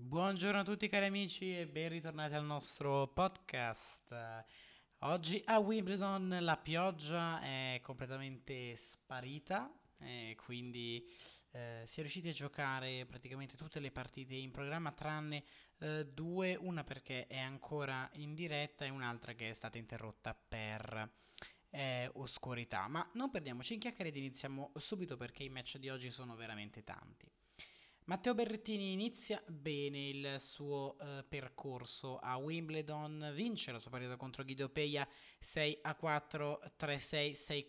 Buongiorno a tutti cari amici e ben ritornati al nostro podcast. Oggi a Wimbledon la pioggia è completamente sparita, quindi si è riusciti a giocare praticamente tutte le partite in programma tranne due, una perché è ancora in diretta e un'altra che è stata interrotta per oscurità. Ma non perdiamoci in chiacchiere ed iniziamo subito perché i match di oggi sono veramente tanti. Matteo Berrettini inizia bene il suo percorso a Wimbledon, vince la sua partita contro Guido Peia 6-4, 3-6, 6-4,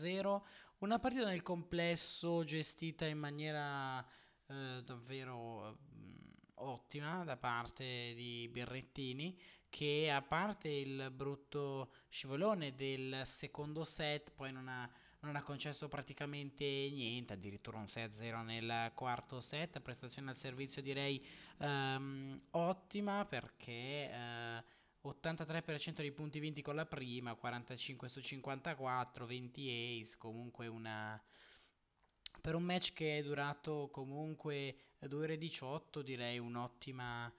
6-0, una partita nel complesso gestita in maniera davvero ottima da parte di Berrettini, che a parte il brutto scivolone del secondo set poi non ha concesso praticamente niente, addirittura un 6-0 nel quarto set, prestazione al servizio direi ottima perché 83% dei punti vinti con la prima, 45 su 54, 20 ace, comunque per un match che è durato comunque 2 ore e 18 direi un'ottima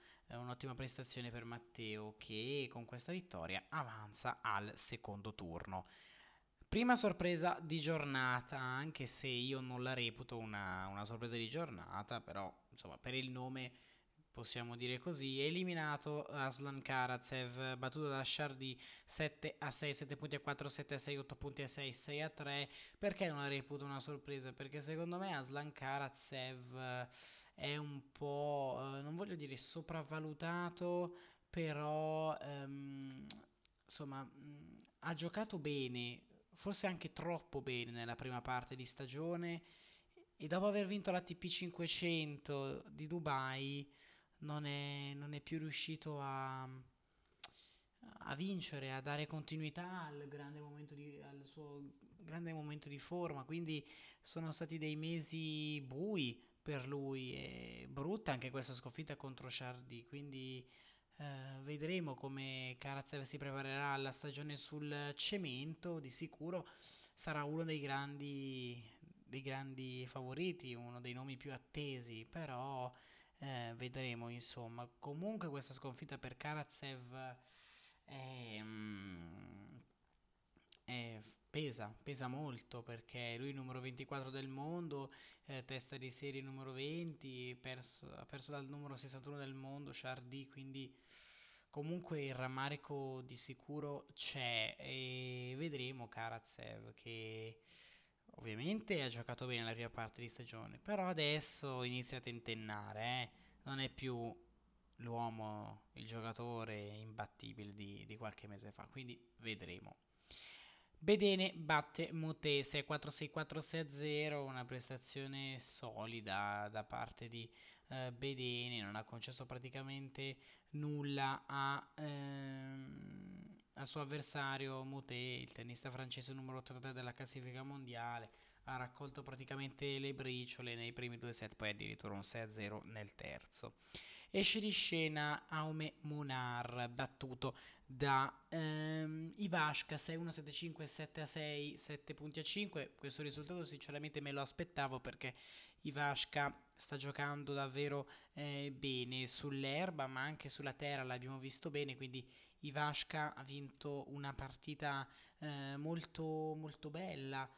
prestazione per Matteo, che con questa vittoria avanza al secondo turno. Prima sorpresa di giornata, anche se io non la reputo una sorpresa di giornata, però insomma per il nome possiamo dire così. Eliminato Aslan Karatsev, battuto da Shardy 7-6, 7 punti a 4, 7-6, 8 punti a 6, 6-3. Perché non la reputo una sorpresa? Perché secondo me Aslan Karatsev è un po', non voglio dire sopravvalutato, però insomma ha giocato bene, forse anche troppo bene nella prima parte di stagione, e dopo aver vinto l'ATP 500 di Dubai non è più riuscito a vincere, a dare continuità al suo grande momento di forma, quindi sono stati dei mesi bui per lui, e brutta anche questa sconfitta contro Shardy, quindi vedremo come Karatsev si preparerà alla stagione sul cemento. Di sicuro sarà uno dei grandi favoriti, uno dei nomi più attesi, però vedremo insomma. Comunque questa sconfitta per Karatsev pesa molto, perché lui numero 24 del mondo, testa di serie numero 20, ha perso dal numero 61 del mondo Shardy, quindi comunque il rammarico di sicuro c'è, e vedremo Karatsev, che ovviamente ha giocato bene la prima parte di stagione, però adesso inizia a tentennare, non è più l'uomo, il giocatore imbattibile di qualche mese fa, quindi vedremo. Bedene batte Muté 6-4, 6-4, 6-0, una prestazione solida da parte di Bedene, non ha concesso praticamente nulla al suo avversario Muté, il tennista francese numero 83 della classifica mondiale, ha raccolto praticamente le briciole nei primi due set, poi addirittura un 6-0 nel terzo. Esce di scena Aume Munar, battuto da Ivashka 6-1, 7-5, 7-6, 7 punti a 5. Questo risultato sinceramente me lo aspettavo, perché Ivashka sta giocando davvero bene sull'erba ma anche sulla terra, l'abbiamo visto bene, quindi Ivashka ha vinto una partita molto molto bella,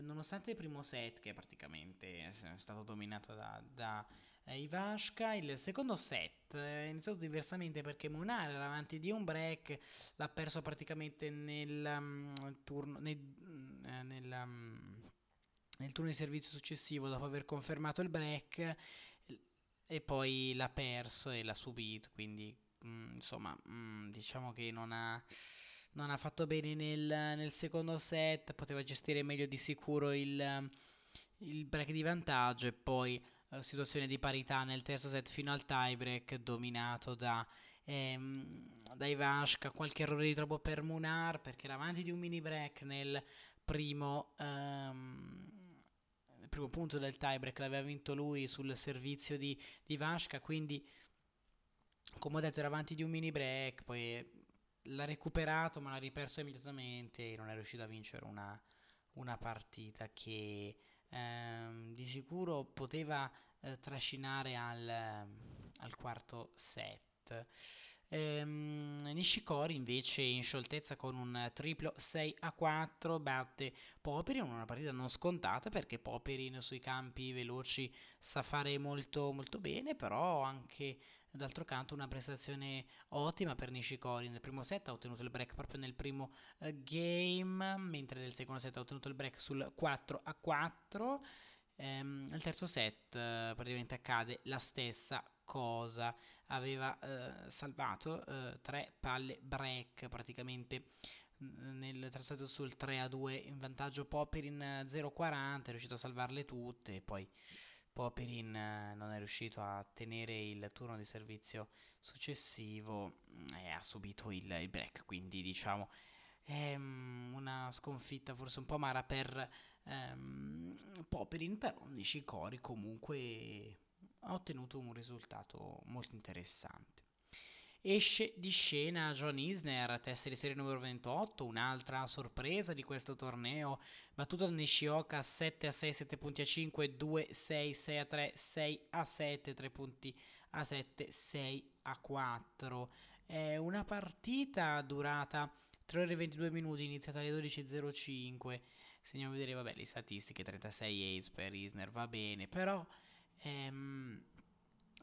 nonostante il primo set che praticamente è stato dominato da Ivashka. Il secondo set è iniziato diversamente perché Munar era avanti di un break, l'ha perso praticamente nel turno di servizio successivo, dopo aver confermato il break, e poi l'ha perso e l'ha subito, quindi diciamo che non ha fatto bene nel secondo set, poteva gestire meglio di sicuro il break di vantaggio, e poi situazione di parità nel terzo set fino al tie break dominato da Ivashka. Qualche errore di troppo per Munar, perché era avanti di un mini break nel primo punto del tie break, l'aveva vinto lui sul servizio di Ivashka, quindi come ho detto era avanti di un mini break, poi l'ha recuperato ma l'ha riperso immediatamente e non è riuscito a vincere una partita che di sicuro poteva trascinare al al quarto set. Nishikori invece in scioltezza con un triplo 6-4 batte Popperino, una partita non scontata perché Popperino sui campi veloci sa fare molto molto bene, però anche d'altro canto una prestazione ottima per Nishikori. Nel primo set ha ottenuto il break proprio nel primo game, mentre nel secondo set ha ottenuto il break sul 4-4. Al terzo set praticamente accade la stessa cosa, aveva salvato tre palle break praticamente nel terzo set sul 3-2 in vantaggio Popperin 0-40, è riuscito a salvarle tutte e poi Popperin non è riuscito a tenere il turno di servizio successivo e ha subito il break, quindi diciamo è una sconfitta forse un po' amara per Popperin, però Nishikori comunque ha ottenuto un risultato molto interessante. Esce di scena John Isner, testa di serie numero 28, un'altra sorpresa di questo torneo, battuto da Nishioka 7-6, 7 punti a 5, 2-6, 6-3, 6-7, 3 punti a 7, 6-4. È una partita durata 3 ore e 22 minuti, iniziata alle 12.05. Se andiamo a vedere, vabbè, le statistiche, 36 ace per Isner, va bene, però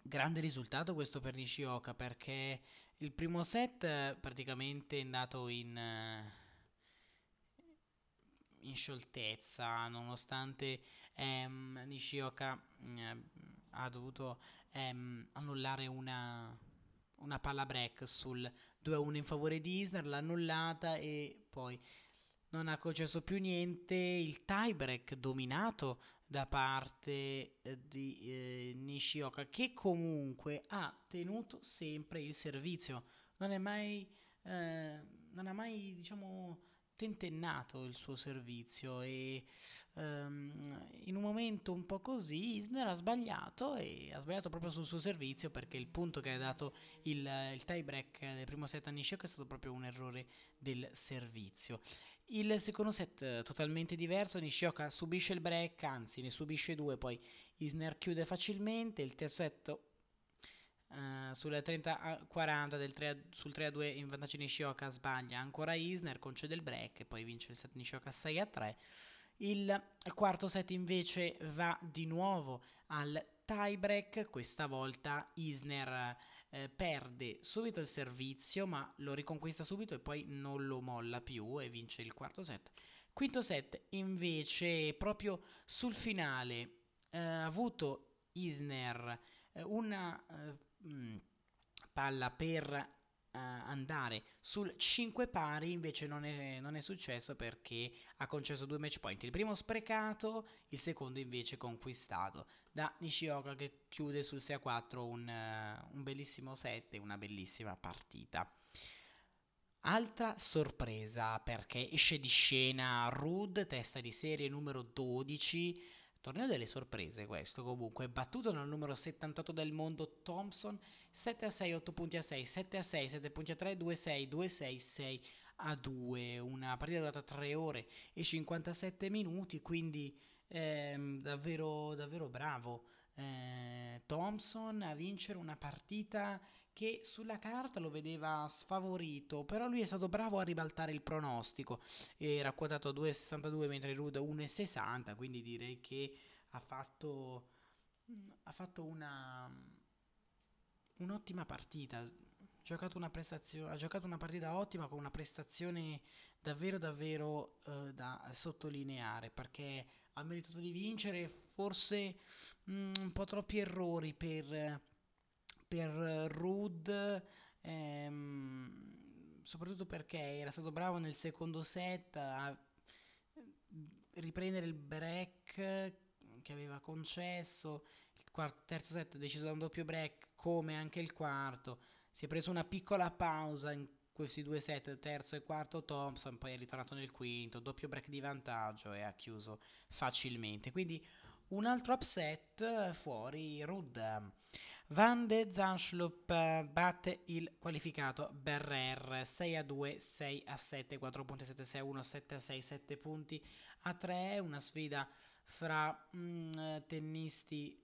grande risultato questo per Nishioka, perché il primo set praticamente è andato in scioltezza, nonostante Nishioka ha dovuto annullare una palla break sul 2-1 in favore di Isner, l'ha annullata e poi non ha concesso più niente. Il tie break dominato da parte di Nishioka, che comunque ha tenuto sempre il servizio, non ha mai diciamo tentennato il suo servizio, e in un momento un po' così Isner ha sbagliato proprio sul suo servizio, perché il punto che ha dato il tie break del primo set a Nishioka è stato proprio un errore del servizio. Il secondo set totalmente diverso, Nishioka subisce il break, anzi ne subisce due, poi Isner chiude facilmente. Il terzo set sulla 30-40 sul 3-2 in vantaggio Nishioka, sbaglia ancora Isner, concede il break e poi vince il set Nishioka 6-3. Il quarto set invece va di nuovo al tie break, questa volta Isner perde subito il servizio ma lo riconquista subito e poi non lo molla più e vince il quarto set. Quinto set invece proprio sul finale ha avuto Isner una palla per andare sul 5 pari, invece non è successo perché ha concesso due match point, il primo sprecato, il secondo invece conquistato da Nishioka, che chiude sul 6-4 un bellissimo set e una bellissima partita. Altra sorpresa, perché esce di scena Rude, testa di serie numero 12, torneo delle sorprese questo comunque, battuto dal numero 78 del mondo Thompson 7-6, 8 punti a 6, 7-6, 7 punti a 3, 2-6, 2-6, 6-2, una partita durata 3 ore e 57 minuti, quindi davvero, davvero bravo Thompson a vincere una partita che sulla carta lo vedeva sfavorito, però lui è stato bravo a ribaltare il pronostico, era quotato a 2,62 mentre Rude 1,60, quindi direi che ha fatto un'ottima partita, ha giocato una partita ottima con una prestazione davvero davvero da sottolineare, perché ha meritato di vincere, forse un po' troppi errori per Rude, soprattutto perché era stato bravo nel secondo set a riprendere il break che aveva concesso. Il terzo set deciso da un doppio break, come anche il quarto. Si è preso una piccola pausa in questi due set, terzo e quarto Thompson, poi è ritornato nel quinto, doppio break di vantaggio e ha chiuso facilmente, quindi un altro upset fuori Rude. Van de Zanschlup batte il qualificato Berrer 6-2, 6-7, 4 punti a 7, 6-1, 7-6, 7 punti a 3, una sfida fra tennisti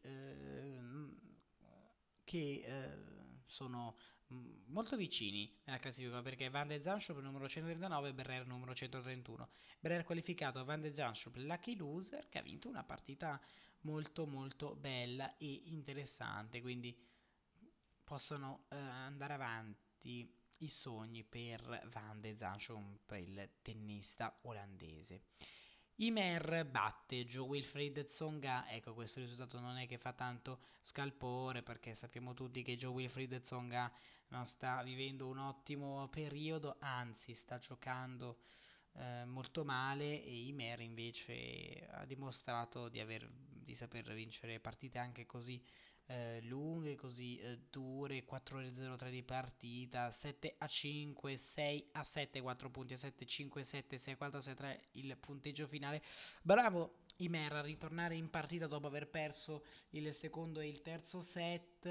che sono molto vicini nella classifica, perché Van de Zandschulp numero 139 e Berrer numero 131. Berrer qualificato, Van de Zandschulp lucky loser, che ha vinto una partita molto molto bella e interessante, quindi possono andare avanti i sogni per Van de Zandschulp, il tennista olandese. Imer batte Joe Wilfried Tsonga, ecco questo risultato non è che fa tanto scalpore, perché sappiamo tutti che Joe Wilfried Tsonga non sta vivendo un ottimo periodo, anzi sta giocando molto male, e Imer invece ha dimostrato di saper vincere partite anche così lunghe, così dure, 4-0-3 di partita, 7-5, 6-7, 4 punti a 7, 5-7, 6-4, 6-3 il punteggio finale. Bravo Imer a ritornare in partita dopo aver perso il secondo e il terzo set,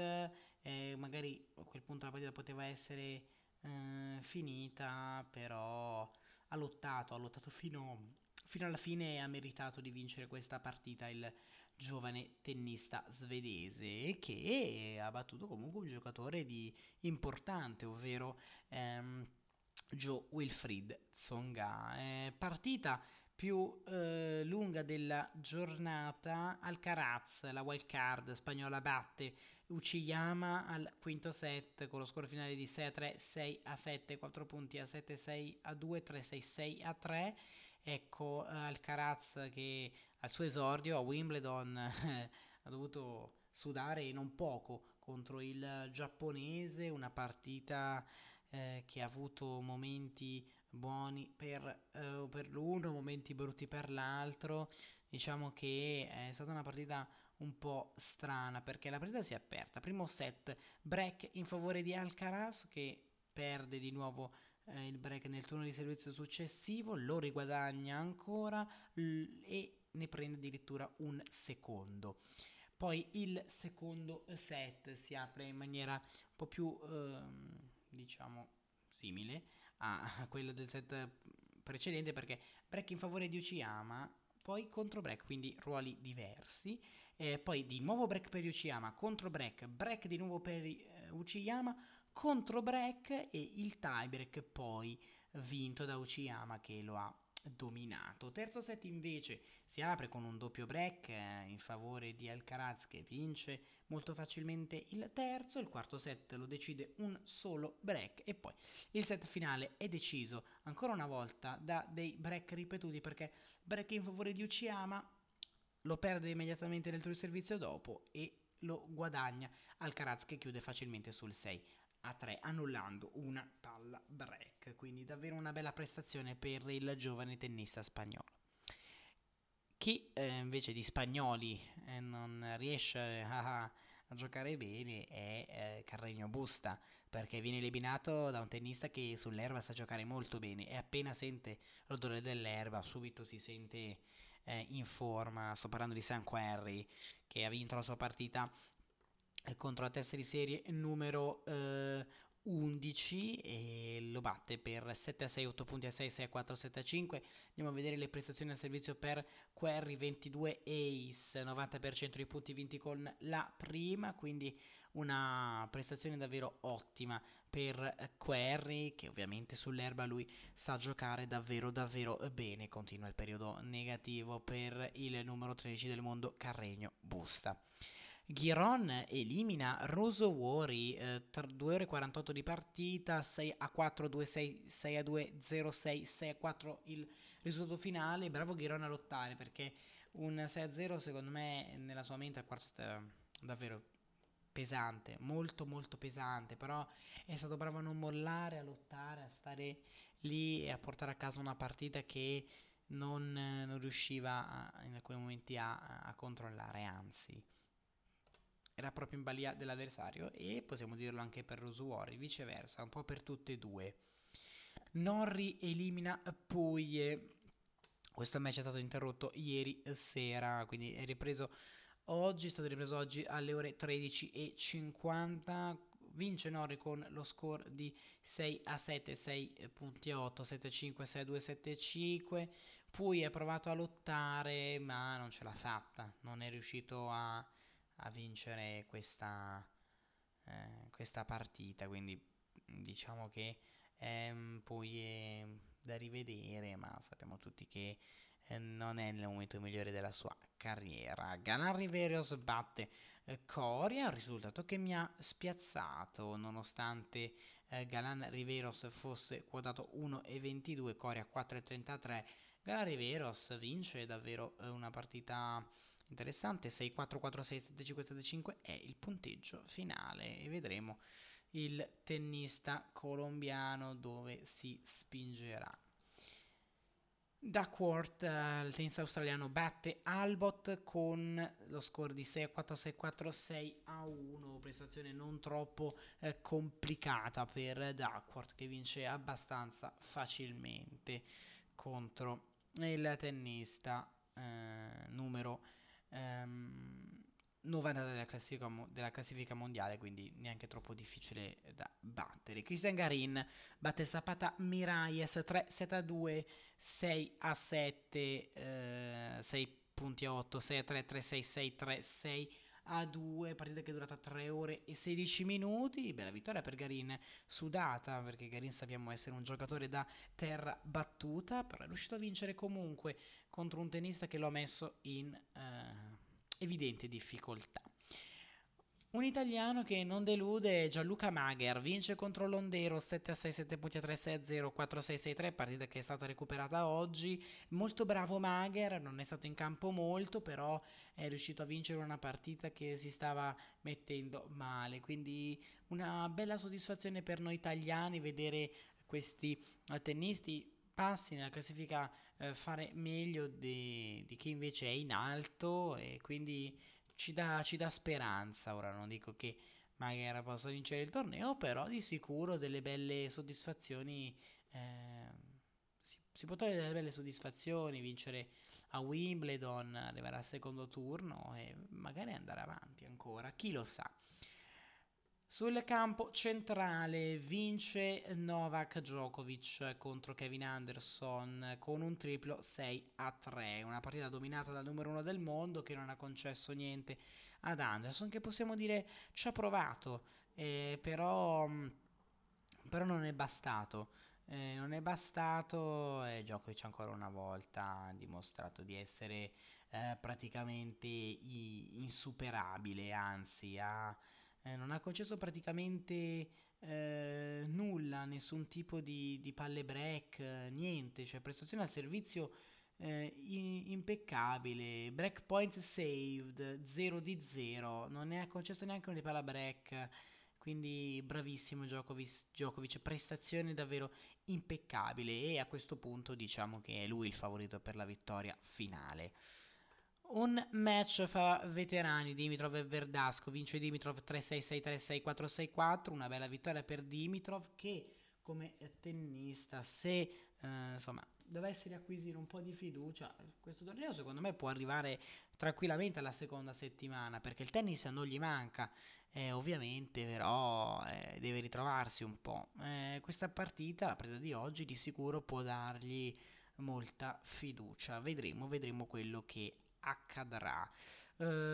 magari a quel punto la partita poteva essere finita, però ha lottato fino alla fine e ha meritato di vincere questa partita il giovane tennista svedese, che ha battuto comunque un giocatore di importante, ovvero Joe Wilfried Tsonga. Partita più lunga della giornata. Alcaraz, la wild card spagnola, batte Uchiyama al quinto set con lo score finale di 6-3, 6-7, 4 punti a 7, 6-2, 3-6, 6-3. Ecco, Alcaraz che al suo esordio a Wimbledon ha dovuto sudare e non poco contro il giapponese, una partita che ha avuto momenti buoni per l'uno, momenti brutti per l'altro. Diciamo che è stata una partita un po' strana, perché la partita si è aperta, primo set break in favore di Alcaraz, che perde di nuovo il break nel turno di servizio successivo, lo riguadagna ancora e ne prende addirittura un secondo. Poi il secondo set si apre in maniera un po' più simile a quello del set precedente, perché break in favore di Uchiyama, poi contro break, quindi ruoli diversi, poi di nuovo break per Uchiyama, contro break, break di nuovo per Uchiyama, contro break, e il tie break poi vinto da Uchiyama, che lo ha dominato. Terzo set invece si apre con un doppio break in favore di Alcaraz, che vince molto facilmente il terzo. Il quarto set lo decide un solo break, e poi il set finale è deciso ancora una volta da dei break ripetuti, perché break in favore di Uchiyama lo perde immediatamente nel turno di servizio dopo e lo guadagna Alcaraz, che chiude facilmente sul 6-3, annullando una palla break. Quindi davvero una bella prestazione per il giovane tennista spagnolo. Chi invece di spagnoli non riesce a giocare bene è Carreño Busta, perché viene eliminato da un tennista che sull'erba sa giocare molto bene, e appena sente l'odore dell'erba subito si sente in forma. Sto parlando di Sam Quarry, che ha vinto la sua partita contro la testa di serie numero 11 e lo batte per 7-6, 8 punti a 6, 6-4, 7-5. Andiamo a vedere le prestazioni al servizio per Quarry: 22 ace, 90% dei punti vinti con la prima, quindi una prestazione davvero ottima per Quarry, che ovviamente sull'erba lui sa giocare davvero davvero bene. Continua il periodo negativo per il numero 13 del mondo Carreño Busta. Giron elimina Rosowori, 2 ore e 48 di partita, 6-4, 2-6, 6-2, 0-6, 6-4 il risultato finale. Bravo Giron a lottare, perché un 6-0 secondo me nella sua mente al quarto è davvero pesante, molto molto pesante, però è stato bravo a non mollare, a lottare, a stare lì e a portare a casa una partita che non riusciva in alcuni momenti a controllare, anzi era proprio in balia dell'avversario, e possiamo dirlo anche per Rosowori, viceversa, un po' per tutte e due. Norri elimina Puglie, questo match è stato interrotto ieri sera, quindi è stato ripreso oggi alle ore 13:50, vince Norri con lo score di 6-7, 6.8, 7-5, 6-2, 7-5, poi ha provato a lottare ma non ce l'ha fatta, non è riuscito a vincere questa questa partita, quindi diciamo che poi è da rivedere, ma sappiamo tutti che non è il momento migliore della sua carriera. Galan Riveros batte Coria, un risultato che mi ha spiazzato, nonostante Galan Riveros fosse quotato 1,22, Coria 4,33. Galan Riveros vince davvero una partita interessante, 6-4, 4-6, 7-5, 7-5 è il punteggio finale e vedremo il tennista colombiano dove si spingerà. Duckworth, il tennista australiano, batte Albot con lo score di 6-4, 6-4, 6-1, prestazione non troppo complicata per Duckworth, che vince abbastanza facilmente contro il tennista numero 90 della classifica mondiale, quindi neanche troppo difficile da battere. Christian Garin batte Zapata Miralles 3-7-2, 6-7, 6.8, 6-3, 3-6, 6-3, 6-2, partita che è durata 3 ore e 16 minuti, bella vittoria per Garin, sudata, perché Garin sappiamo essere un giocatore da terra battuta, però è riuscito a vincere comunque contro un tennista che lo ha messo in evidente difficoltà. Un italiano che non delude è Gianluca Mager, vince contro Londero 7-6, 7.3, 6-0, 4-6, 6-3, partita che è stata recuperata oggi. Molto bravo Mager, non è stato in campo molto, però è riuscito a vincere una partita che si stava mettendo male, quindi una bella soddisfazione per noi italiani vedere questi tennisti passi nella classifica, fare meglio di chi invece è in alto, e quindi ci dà speranza. Ora non dico che magari possa vincere il torneo, però di sicuro delle belle soddisfazioni, si potrebbe dare delle belle soddisfazioni, vincere a Wimbledon, arrivare al secondo turno e magari andare avanti ancora, chi lo sa. Sul campo centrale vince Novak Djokovic contro Kevin Anderson con un triplo 6-3, una partita dominata dal numero 1 del mondo che non ha concesso niente ad Anderson, che possiamo dire ci ha provato, però non è bastato. Djokovic ancora una volta ha dimostrato di essere praticamente insuperabile, anzi non ha concesso praticamente nulla, nessun tipo di palle break, niente, cioè prestazione al servizio impeccabile, break points saved 0 di 0, non ne ha concesso neanche una palla break, quindi bravissimo Djokovic, prestazione davvero impeccabile e a questo punto diciamo che è lui il favorito per la vittoria finale. Un match fra veterani, Dimitrov e Verdasco, vince Dimitrov 3-6, 6-3, 6-4, 6-4, una bella vittoria per Dimitrov che come tennista, se dovesse riacquisire un po' di fiducia, questo torneo secondo me può arrivare tranquillamente alla seconda settimana, perché il tennis non gli manca, ovviamente, però deve ritrovarsi un po'. Questa partita, la partita di oggi, di sicuro può dargli molta fiducia, vedremo quello che accadrà.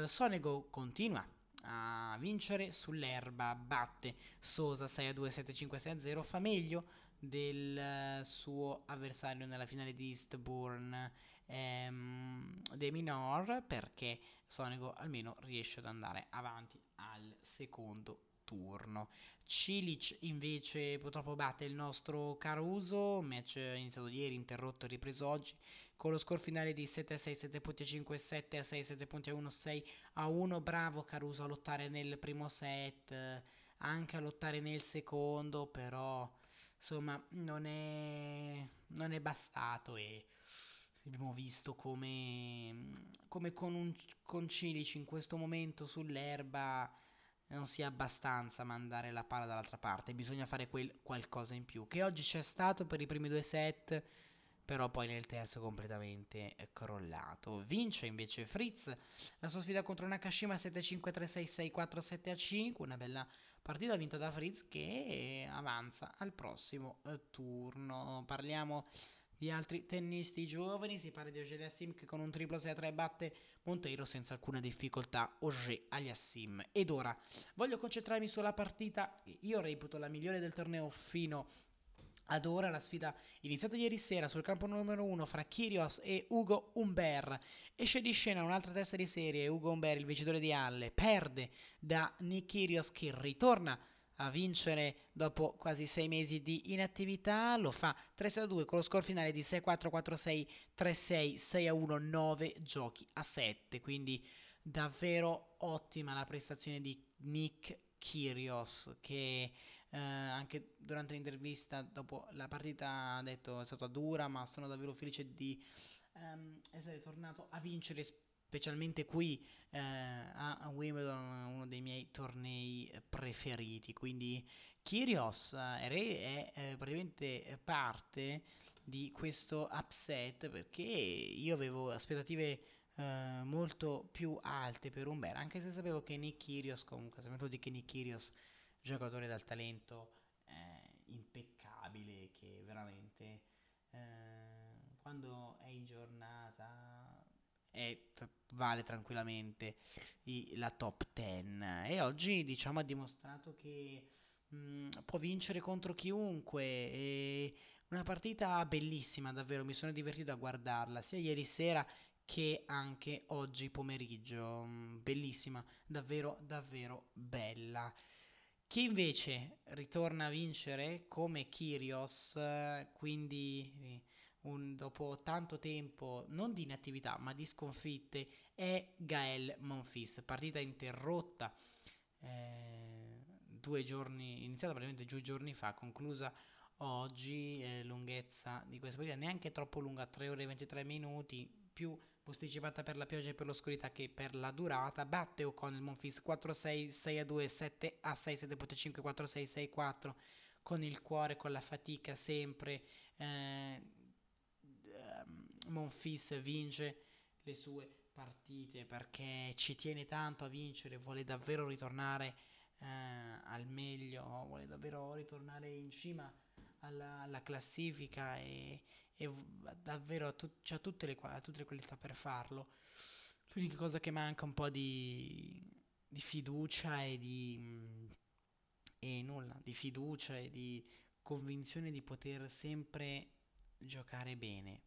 Sonego continua a vincere sull'erba, batte Sosa 6-2, 7-5, 6-0, fa meglio del suo avversario nella finale di Eastbourne, De Minor, perché Sonego almeno riesce ad andare avanti al secondo turno. Cilic invece purtroppo batte il nostro Caruso, match iniziato ieri, interrotto e ripreso oggi, con lo score finale di 7-6, 7.5, 7-6, 7.1, 6-1, bravo Caruso a lottare nel primo set, anche a lottare nel secondo, però insomma non è bastato e abbiamo visto come con Cilic in questo momento sull'erba non sia abbastanza mandare la palla dall'altra parte, bisogna fare quel qualcosa in più, che oggi c'è stato per i primi 2 set, però poi nel terzo completamente crollato. Vince invece Fritz la sua sfida contro Nakashima 7-5, 3-6, 6-4, 7-5, una bella partita vinta da Fritz che avanza al prossimo turno. Parliamo gli altri tennisti giovani. Si parla di Ogelassim che con un triplo 6-3 batte Monteiro senza alcuna difficoltà. Ogé agli Assim. Ed ora voglio concentrarmi sulla partita io reputo la migliore del torneo fino ad ora, la sfida iniziata ieri sera sul campo numero 1 fra Kyrgios e Hugo Humbert. Esce di scena un'altra testa di serie. Hugo Humbert, il vincitore di Halle, perde da Nick Kyrgios, che ritorna a vincere dopo quasi 6 mesi di inattività. Lo fa 3-2 con lo score finale di 6-4, 4-6, 3-6, 6-1, 9 giochi a 7. Quindi davvero ottima la prestazione di Nick Kyrgios, che anche durante l'intervista dopo la partita ha detto è stata dura, ma sono davvero felice di essere tornato a vincere, specialmente qui a Wimbledon, uno dei miei tornei preferiti. Quindi Kyrgios è praticamente parte di questo upset, perché io avevo aspettative molto più alte per Humbert, anche se sapevo che Nick Kyrgios, comunque sappiamo tutti che Nick Kyrgios, giocatore dal talento impeccabile, che veramente quando è in giornata vale tranquillamente la top 10, e oggi diciamo ha dimostrato che può vincere contro chiunque. E una partita bellissima davvero, mi sono divertito a guardarla sia ieri sera che anche oggi pomeriggio, bellissima, davvero davvero bella. Chi invece ritorna a vincere come Kyrgios, quindi dopo tanto tempo non di inattività ma di sconfitte, è Gael Monfils. Partita interrotta 2 giorni, iniziata praticamente 2 giorni fa, conclusa oggi. Lunghezza di questa partita neanche troppo lunga, 3 ore e 23 minuti, più posticipata per la pioggia e per l'oscurità che per la durata. Batte O'Connell Monfils 4-6, 6-2, 7-6, 7.5, 4-6, 6-4, con il cuore, con la fatica sempre. Monfils vince le sue partite perché ci tiene tanto a vincere, vuole davvero ritornare al meglio, vuole davvero ritornare in cima alla classifica, e davvero c'ha tutte le qualità per farlo. L'unica cosa che manca un po' di fiducia di fiducia e di convinzione di poter sempre giocare bene.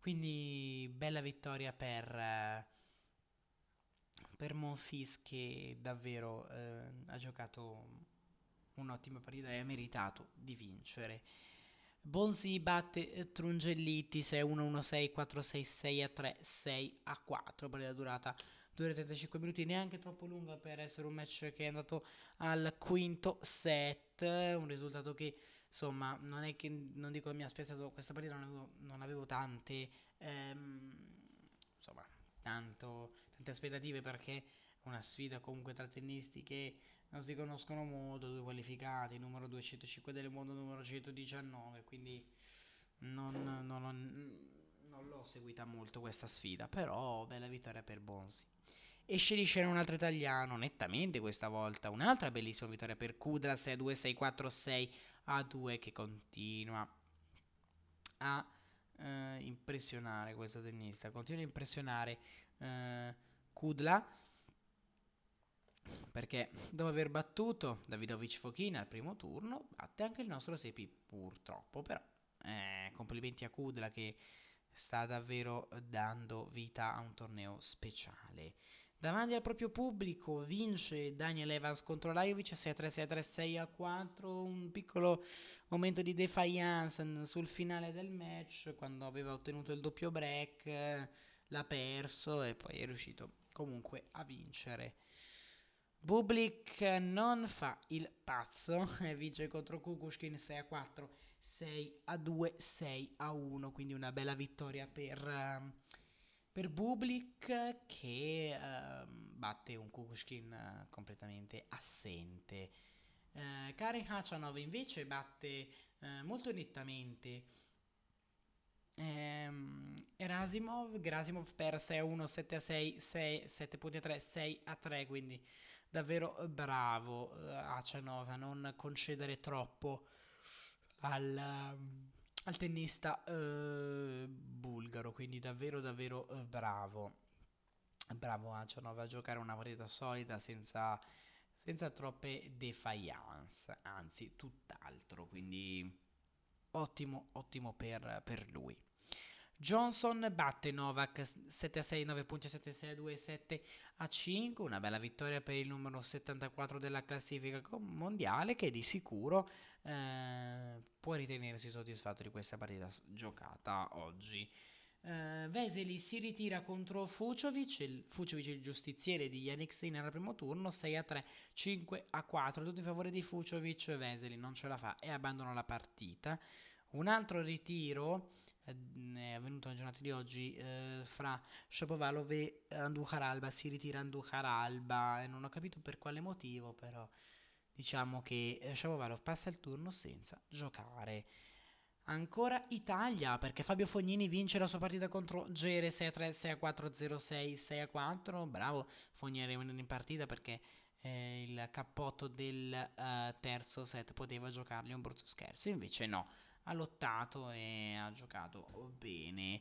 Quindi bella vittoria per Monfils, che davvero ha giocato un'ottima partita e ha meritato di vincere. Bonzi batte Trungelliti 6-1, 1-6, 4-6, 6-3, 6-4 per la durata 2 ore e 35 minuti, neanche troppo lunga per essere un match che è andato al quinto set. Un risultato che insomma non è che, non dico che mi ha spiazzato questa partita, non avevo tante aspettative, perché una sfida comunque tra tennisti che non si conoscono molto, 2 qualificati, numero 2, 105 del mondo, numero 119, quindi non l'ho seguita molto questa sfida, però bella vittoria per Bonzi. Esce di scena un altro italiano, nettamente questa volta, un'altra bellissima vittoria per Kudra, 6-2, 6-4, 6-2, che continua a impressionare questo tennista, continua a impressionare Kudla, perché dopo aver battuto Davidovic Fokina al primo turno batte anche il nostro Sepi, purtroppo, però complimenti a Kudla che sta davvero dando vita a un torneo speciale. Davanti al proprio pubblico vince Daniel Evans contro Lajovic 6-3, 6-3, 6-4, un piccolo momento di defiance sul finale del match quando aveva ottenuto il doppio break, l'ha perso e poi è riuscito comunque a vincere. Bublik non fa il pazzo e vince contro Kukushkin 6-4, 6-2, 6-1, quindi una bella vittoria per Bublik, che batte un Kukushkin completamente assente. Karen Khachanov invece batte molto nettamente Gerasimov per 6-1, 7-6, 7.3, 6-3, quindi davvero bravo Khachanov a non concedere troppo al al tennista bulgaro, quindi davvero davvero bravo. Bravo Antonov a giocare una partita solida senza troppe defiance, anzi tutt'altro, quindi ottimo per lui. Johnson batte Novak 7-6, 9 punti, 7-6, 2-7 a 5, una bella vittoria per il numero 74 della classifica mondiale, che di sicuro può ritenersi soddisfatto di questa partita giocata oggi. Vesely si ritira contro Fuciovic, il giustiziere di Jannik Sinner al primo turno, 6-3, 5-4, tutto in favore di Fuciovic. Vesely non ce la fa e abbandona la partita. Un altro ritiro è avvenuto nella giornata di oggi fra Shapovalov e Andujaralba. Si ritira Andujaralba e non ho capito per quale motivo, però diciamo che Shapovalov passa il turno senza giocare. Ancora Italia, perché Fabio Fognini vince la sua partita contro Gere 6-3, 6-4, 0-6, 6-4. Bravo Fognini in partita, perché il cappotto del terzo set poteva giocargli un brutto scherzo, invece no. Ha lottato e ha giocato bene.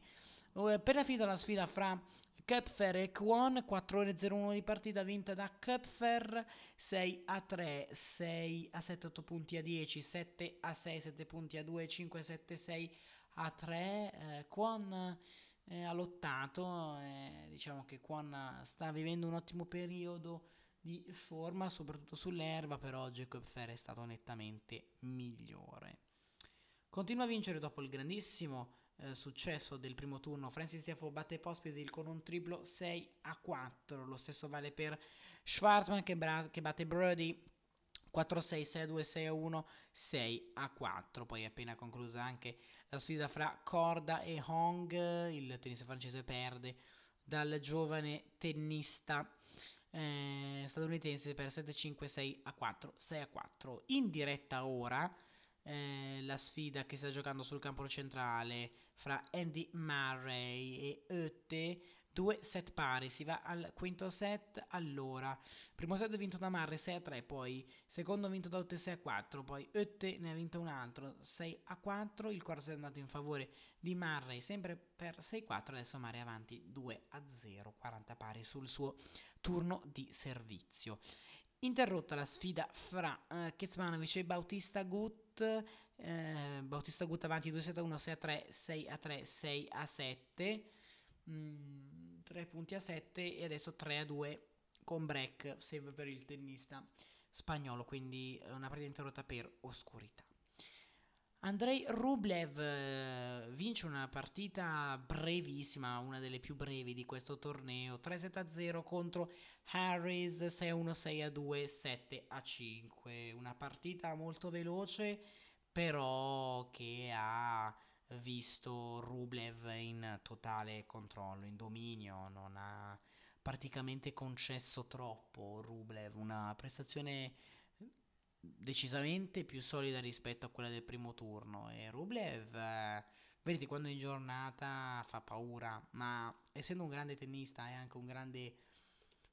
Appena finita la sfida fra Koepfer e Kwon, 4-0-1 di partita vinta da Koepfer, 6-3, 6-7, 8 punti a 10, 7-6, 7 punti a 2, 5-7, 6-3. Kwon ha lottato, diciamo che Kwon sta vivendo un ottimo periodo di forma, soprattutto sull'erba, però oggi Koepfer è stato nettamente migliore. Continua a vincere dopo il grandissimo successo del primo turno. Francis Tiafoe batte Pospisil con un triplo 6-4. Lo stesso vale per Schwartzman che batte Brody 4-6, 6-2, 6-1, 6-4. Poi è appena conclusa anche la sfida fra Corda e Hong. Il tennista francese perde dal giovane tennista statunitense per 7-5, 6-4, 6-4. In diretta ora la sfida che sta giocando sul campo centrale fra Andy Murray e Otte, 2 set pari, si va al quinto set. Allora, primo set vinto da Murray 6-3, poi secondo vinto da Otte 6-4, poi Otte ne ha vinto un altro 6-4, il quarto set è andato in favore di Murray sempre per 6-4, adesso Murray avanti 2-0, 40 pari sul suo turno di servizio. Interrotta la sfida fra Kecmanovic e Bautista Gut. Bautista Gut avanti 2-7-1, 6-3, 6-3, 6-7, 3 punti a 7 e adesso 3-2 con break, sempre per il tennista spagnolo, quindi una partita interrotta per oscurità. Andrei Rublev vince una partita brevissima, una delle più brevi di questo torneo, 3-0 contro Harris, 6-1, 6-2, 7-5, una partita molto veloce però che ha visto Rublev in totale controllo, in dominio, non ha praticamente concesso troppo Rublev, una prestazione decisamente più solida rispetto a quella del primo turno. E Rublev, vedete, quando è in giornata fa paura, ma essendo un grande tennista e anche un grande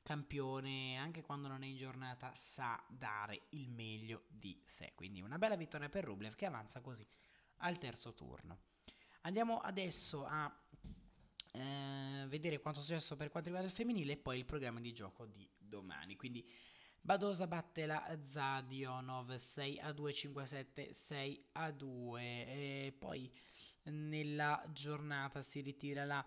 campione, anche quando non è in giornata sa dare il meglio di sé, quindi una bella vittoria per Rublev che avanza così al terzo turno. Andiamo adesso a vedere quanto è successo per quanto riguarda il femminile e poi il programma di gioco di domani. Quindi Badosa batte la Zadionov 6-2, 5-7, 6-2. E poi nella giornata si ritira la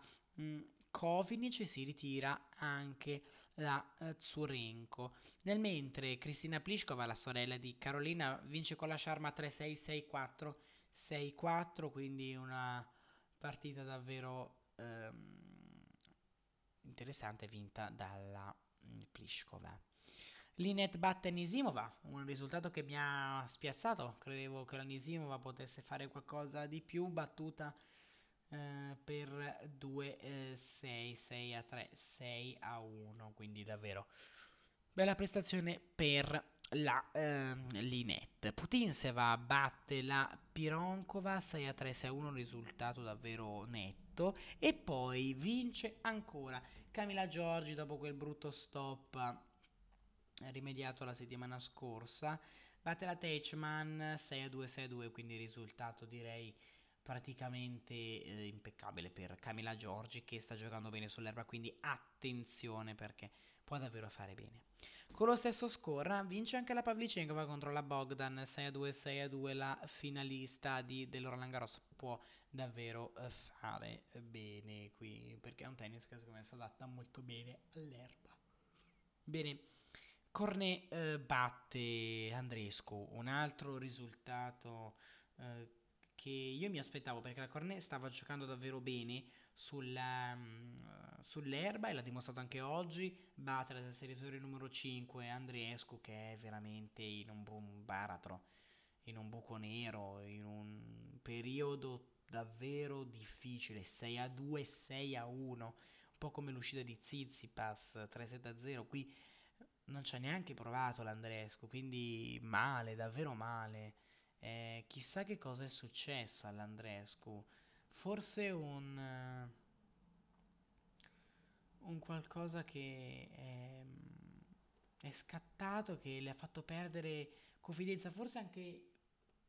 Kovinic e si ritira anche la Tsurenko. Nel mentre Kristina Pliskova, la sorella di Carolina, vince con la Sharma 3-6, 6-4, 6-4. Quindi una partita davvero interessante vinta dalla Pliskova. Linette batte Anisimova, un risultato che mi ha spiazzato, credevo che la Anisimova potesse fare qualcosa di più, battuta per 2-6, 6-3, 6-1, quindi davvero bella prestazione per la Linette. Putinseva batte la Pironkova 6-3, 6-1, un risultato davvero netto, e poi vince ancora Camila Giorgi dopo quel brutto stop rimediato la settimana scorsa, batte la Teichmann 6-2, 6-2, quindi risultato direi praticamente impeccabile per Camila Giorgi, che sta giocando bene sull'erba, quindi attenzione perché può davvero fare bene. Con lo stesso score vince anche la Pavlyuchenkova contro la Bogdan, 6-2, 6-2, la finalista del Roland Garros. Può davvero fare bene qui, perché è un tennis che secondo me si adatta molto bene all'erba. Bene, Cornet batte Andreescu, un altro risultato che io mi aspettavo, perché la Cornet stava giocando davvero bene sull'erba e l'ha dimostrato anche oggi. Batte la serie numero 5 Andreescu, che è veramente in un baratro, in un buco nero, in un periodo davvero difficile. 6-2, 6-1, un po' come l'uscita di Tsitsipas, 3-7-0. Qui non ci ha neanche provato l'Andreescu, quindi male, davvero male. Chissà che cosa è successo all'Andreescu, forse un qualcosa che è scattato, che le ha fatto perdere confidenza, forse anche,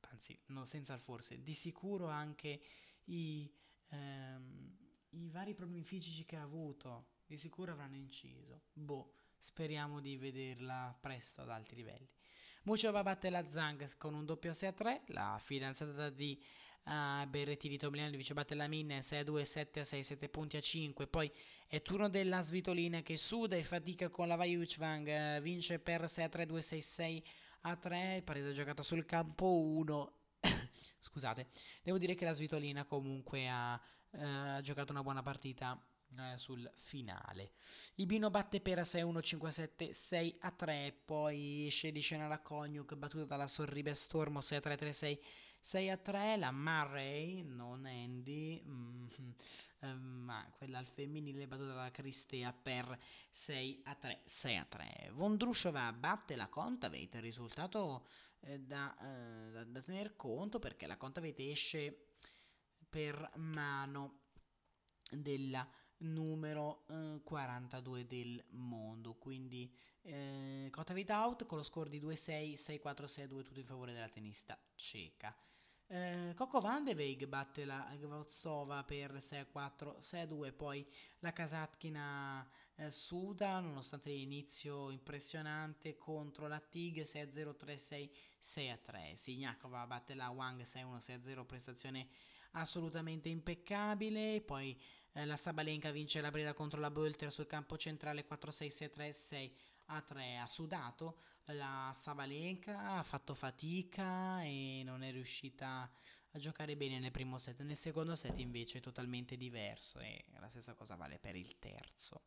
anzi no, senza il forse, di sicuro anche i vari problemi fisici che ha avuto di sicuro avranno inciso. Speriamo di vederla presto ad alti livelli. Mucciova batte la Zhang con un doppio 6-3, la fidanzata di Berrettini, Tomljanovic batte la Min 6-2, 7-6, 7 punti a 5, poi è turno della Svitolina che suda e fatica con la Vaiuchvang, vince per 6-3, 2-6, 6-3, partita giocata sul campo 1, scusate, devo dire che la Svitolina comunque ha giocato una buona partita sul finale. Ibino batte Pera 6-1, 5-7, 6-3, poi esce di scena la Cognac battuta dalla Sorribe Stormo 6-3, 3-6, 6-3, la Murray, non Andy, ma quella al femminile battuta dalla Cristea per 6-3, 6-3. Vondrushova batte la Kontaveit, risultato da tener conto, perché la Kontaveit esce per mano della numero 42 del mondo, quindi Kontaveit out con lo score di 2-6, 6-4, 6-2, tutto in favore della tenista ceca. Coco Vandeweghe batte la Gvozova per 6-4, 6-2, poi la Kasatkina suda nonostante l'inizio impressionante contro la Tig 6-0, 3-6, 6-3. Siniakova batte la Wang 6-1, 6-0, prestazione assolutamente impeccabile, poi la Sabalenka vince la Breda contro la Bolter sul campo centrale 4-6, 6-3, 6-3. Ha sudato la Sabalenka, ha fatto fatica e non è riuscita a giocare bene nel primo set. Nel secondo set invece è totalmente diverso e la stessa cosa vale per il terzo.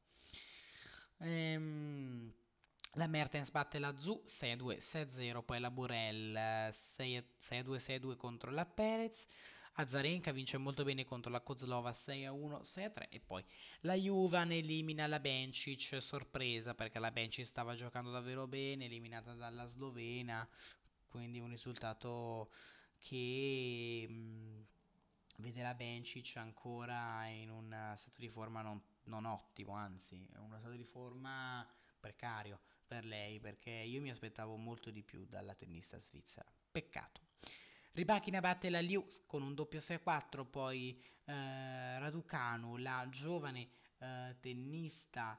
La Mertens batte la Zhu 6-2, 6-0, poi la Burel 6-2, 6-2 contro la Perez. Azarenka vince molto bene contro la Kozlova 6-1, 6-3 e poi la Juvan elimina la Bencic, sorpresa perché la Bencic stava giocando davvero bene, eliminata dalla slovena, quindi un risultato che vede la Bencic ancora in un stato di forma non ottimo, anzi è uno stato di forma precario per lei, perché io mi aspettavo molto di più dalla tennista svizzera, peccato. Rybakina batte la Liu con un doppio 6-4, poi Raducanu, la giovane tennista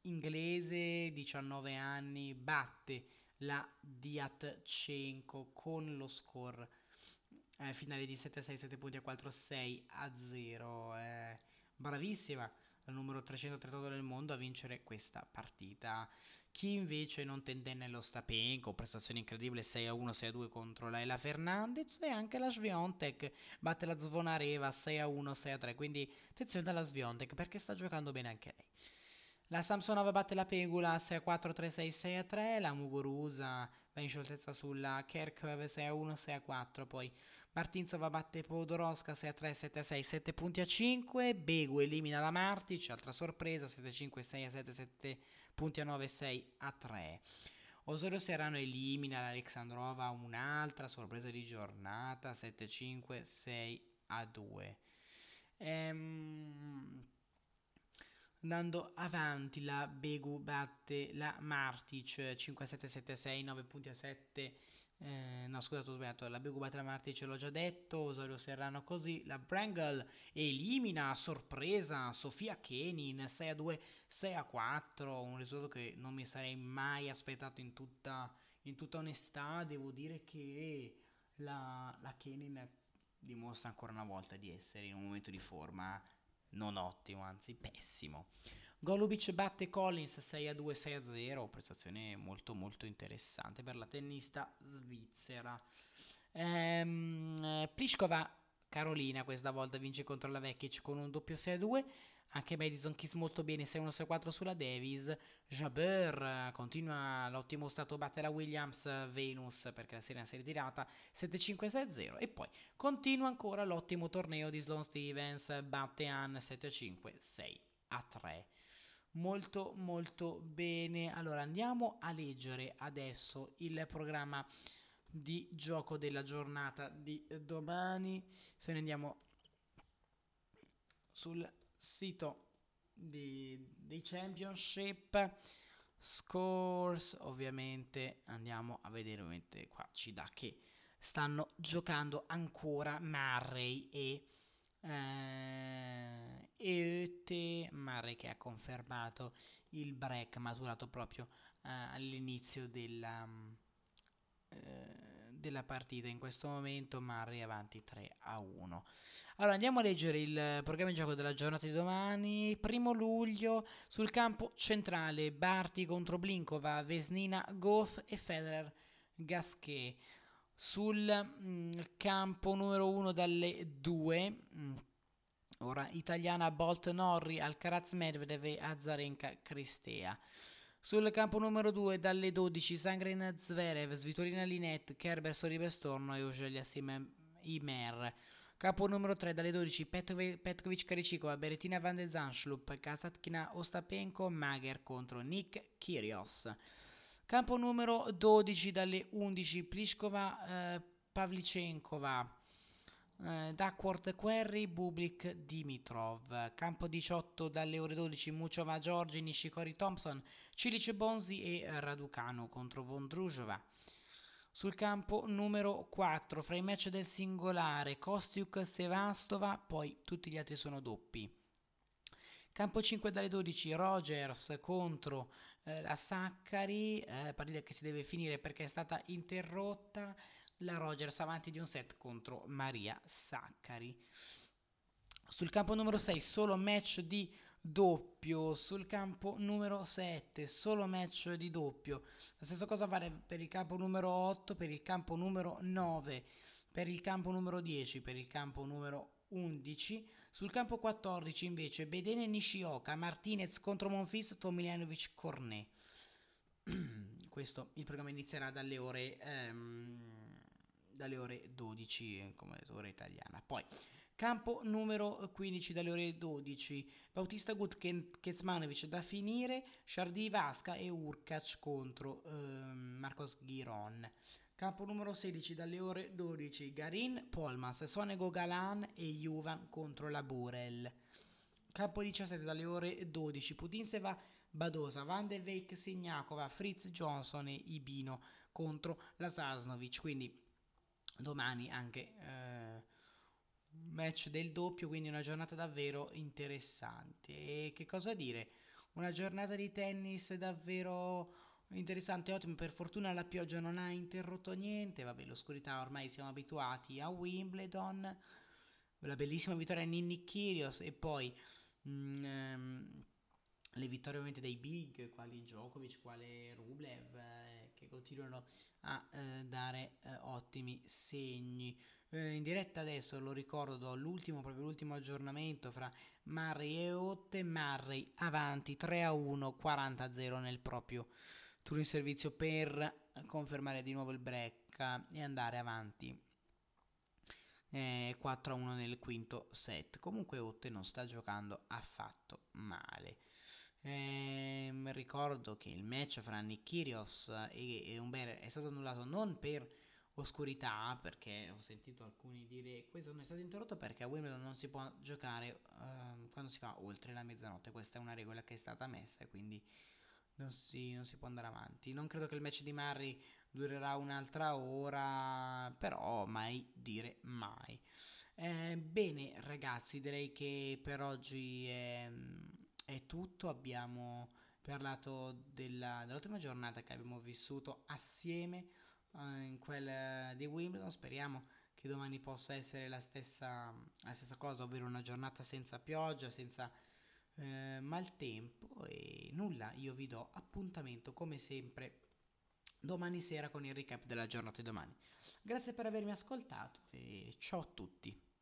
inglese, 19 anni, batte la Diatchenko con lo score finale di 7-6, 7 punti a 4, 6-0. Bravissima, la numero 338 del mondo a vincere questa partita. Chi invece non tendenne lo Stapenko, prestazione incredibile, 6-1, 6-2 contro la Ela Fernandez, e anche la Sviontek batte la Zvonareva 6-1, 6-3, quindi attenzione dalla Sviontek perché sta giocando bene anche lei. La Samsonova batte la Pegula 6-4, 3-6, 6-3, la Muguruza va in scioltezza sulla Kerkhove 6-1, 6-4, poi Martinzova batte Podoroska 6-3, 7-6, 7 punti a 5, Begu elimina la Martic, altra sorpresa, 7-5, 6-7, 7 punti a 9, 6-3. Osorio Serrano elimina l'Alexandrova, un'altra sorpresa di giornata, 7-5, 6-2. andando avanti. La Begu batte la Martic 5-7, 7-6, 9 punti a 7. No, scusate, ho sbagliato. La Begu batte la Martic, l'ho già detto. Osorio Serrano così. La Brangle elimina a sorpresa Sofia Kenin 6-2, 6-4. Un risultato che non mi sarei mai aspettato in tutta onestà. Devo dire che la Kenin dimostra ancora una volta di essere in un momento di forma non ottimo, anzi pessimo. Golubic batte Collins 6-2, 6-0, prestazione molto molto interessante per la tennista svizzera. Pliskova Carolina questa volta vince contro la Vekic con un doppio 6-2. Anche Madison Keys molto bene, 6-1, 6-4 sulla Davis. Jabeur continua l'ottimo stato, batte la Williams Venus perché la Serena si è ritirata 7-5, 6-0. E poi continua ancora l'ottimo torneo di Sloane Stevens, batte Ann 7-5, 6-3. Molto molto bene. Allora andiamo a leggere adesso il programma di gioco della giornata di domani. Se ne andiamo sul sito dei Championship Scores, ovviamente andiamo a vedere. Ovviamente qua ci dà che stanno giocando ancora Murray e Murray che ha confermato il break maturato proprio all'inizio della partita. In questo momento Murray avanti 3-1. Allora andiamo a leggere il programma di gioco della giornata di domani. 1 luglio, sul campo centrale Barty contro Blinkova, Vesnina Goff e Federer Gasquet. Sul campo numero 1 dalle 2 ora italiana Bolt Norri, Alcaraz Medvedev e Azarenka Cristea. Sul campo numero 2 dalle 12 Sangren Zverev, Svitolina Linette, Kerber Sorribestorno e Eugenia Imer. Campo numero 3 dalle 12 Petkovic Karicikova, Berettina Van de Zanschlup, Kasatkina Ostapenko, Mager contro Nick Kyrgios. Campo numero 12 dalle 11 Pliskova Pavlichenkova, Duckworth Quarry, Bublik Dimitrov. Campo 18 dalle ore 12 Muchova Giorgi, Nishikori Thompson, Cilic Bonzi e Raducanu contro Vondrusova. Sul campo numero 4 fra i match del singolare Kostiuk Sevastova, poi tutti gli altri sono doppi. Campo 5 dalle 12 Rogers contro la Saccari, partita che si deve finire perché è stata interrotta. La Rogers avanti di un set contro Maria Saccari. Sul campo numero 6 solo match di doppio. Sul campo numero 7 solo match di doppio. La stessa cosa vale per il campo numero 8, per il campo numero 9, per il campo numero 10, per il campo numero 11. Sul campo 14 invece Bedene Nishioka, Martinez contro Monfils, Tomljanovic Cornet. Questo il programma inizierà dalle ore 12, come detto, ora italiana. Poi campo numero 15 dalle ore 12 Bautista Gut Kecmanovic da finire, Shardy Ivashka e Urkac contro Marcos Giron. Campo numero 16 dalle ore 12 Garin Polmas, Sonego Galan e Juvan contro la Burel. Campo 17 dalle ore 12 Putinseva Badosa, Van de Weyck Signakova, Fritz Johnson e Ibino contro la Sasnovic. Quindi domani anche match del doppio, quindi una giornata davvero interessante. E che cosa dire? Una giornata di tennis davvero interessante, ottimo. Per fortuna la pioggia non ha interrotto niente. Vabbè, l'oscurità ormai siamo abituati a Wimbledon. La bellissima vittoria Ninni Kyrgios e poi le vittorie ovviamente dei big, quali Djokovic, quale Rublev, che continuano a dare ottimi segni. In diretta adesso, lo ricordo, l'ultimo aggiornamento fra Murray e Otte. Murray avanti 3-1, 40-0 nel proprio turno di servizio per confermare di nuovo il break e andare avanti 4-1 nel quinto set. Comunque Otte non sta giocando affatto male. Ricordo che il match fra Nick Kyrgios e Humbert è stato annullato non per oscurità, perché ho sentito alcuni dire questo non è stato interrotto perché a Wimbledon non si può giocare quando si fa oltre la mezzanotte. Questa è una regola che è stata messa e quindi non si può andare avanti. Non credo che il match di Murray durerà un'altra ora, però mai dire mai. Bene ragazzi, direi che per oggi è tutto. Abbiamo parlato dell'ultima giornata che abbiamo vissuto assieme in quella di Wimbledon. Speriamo che domani possa essere la stessa cosa, ovvero una giornata senza pioggia, senza maltempo. E nulla, io vi do appuntamento come sempre domani sera con il recap della giornata di domani. Grazie per avermi ascoltato e ciao a tutti.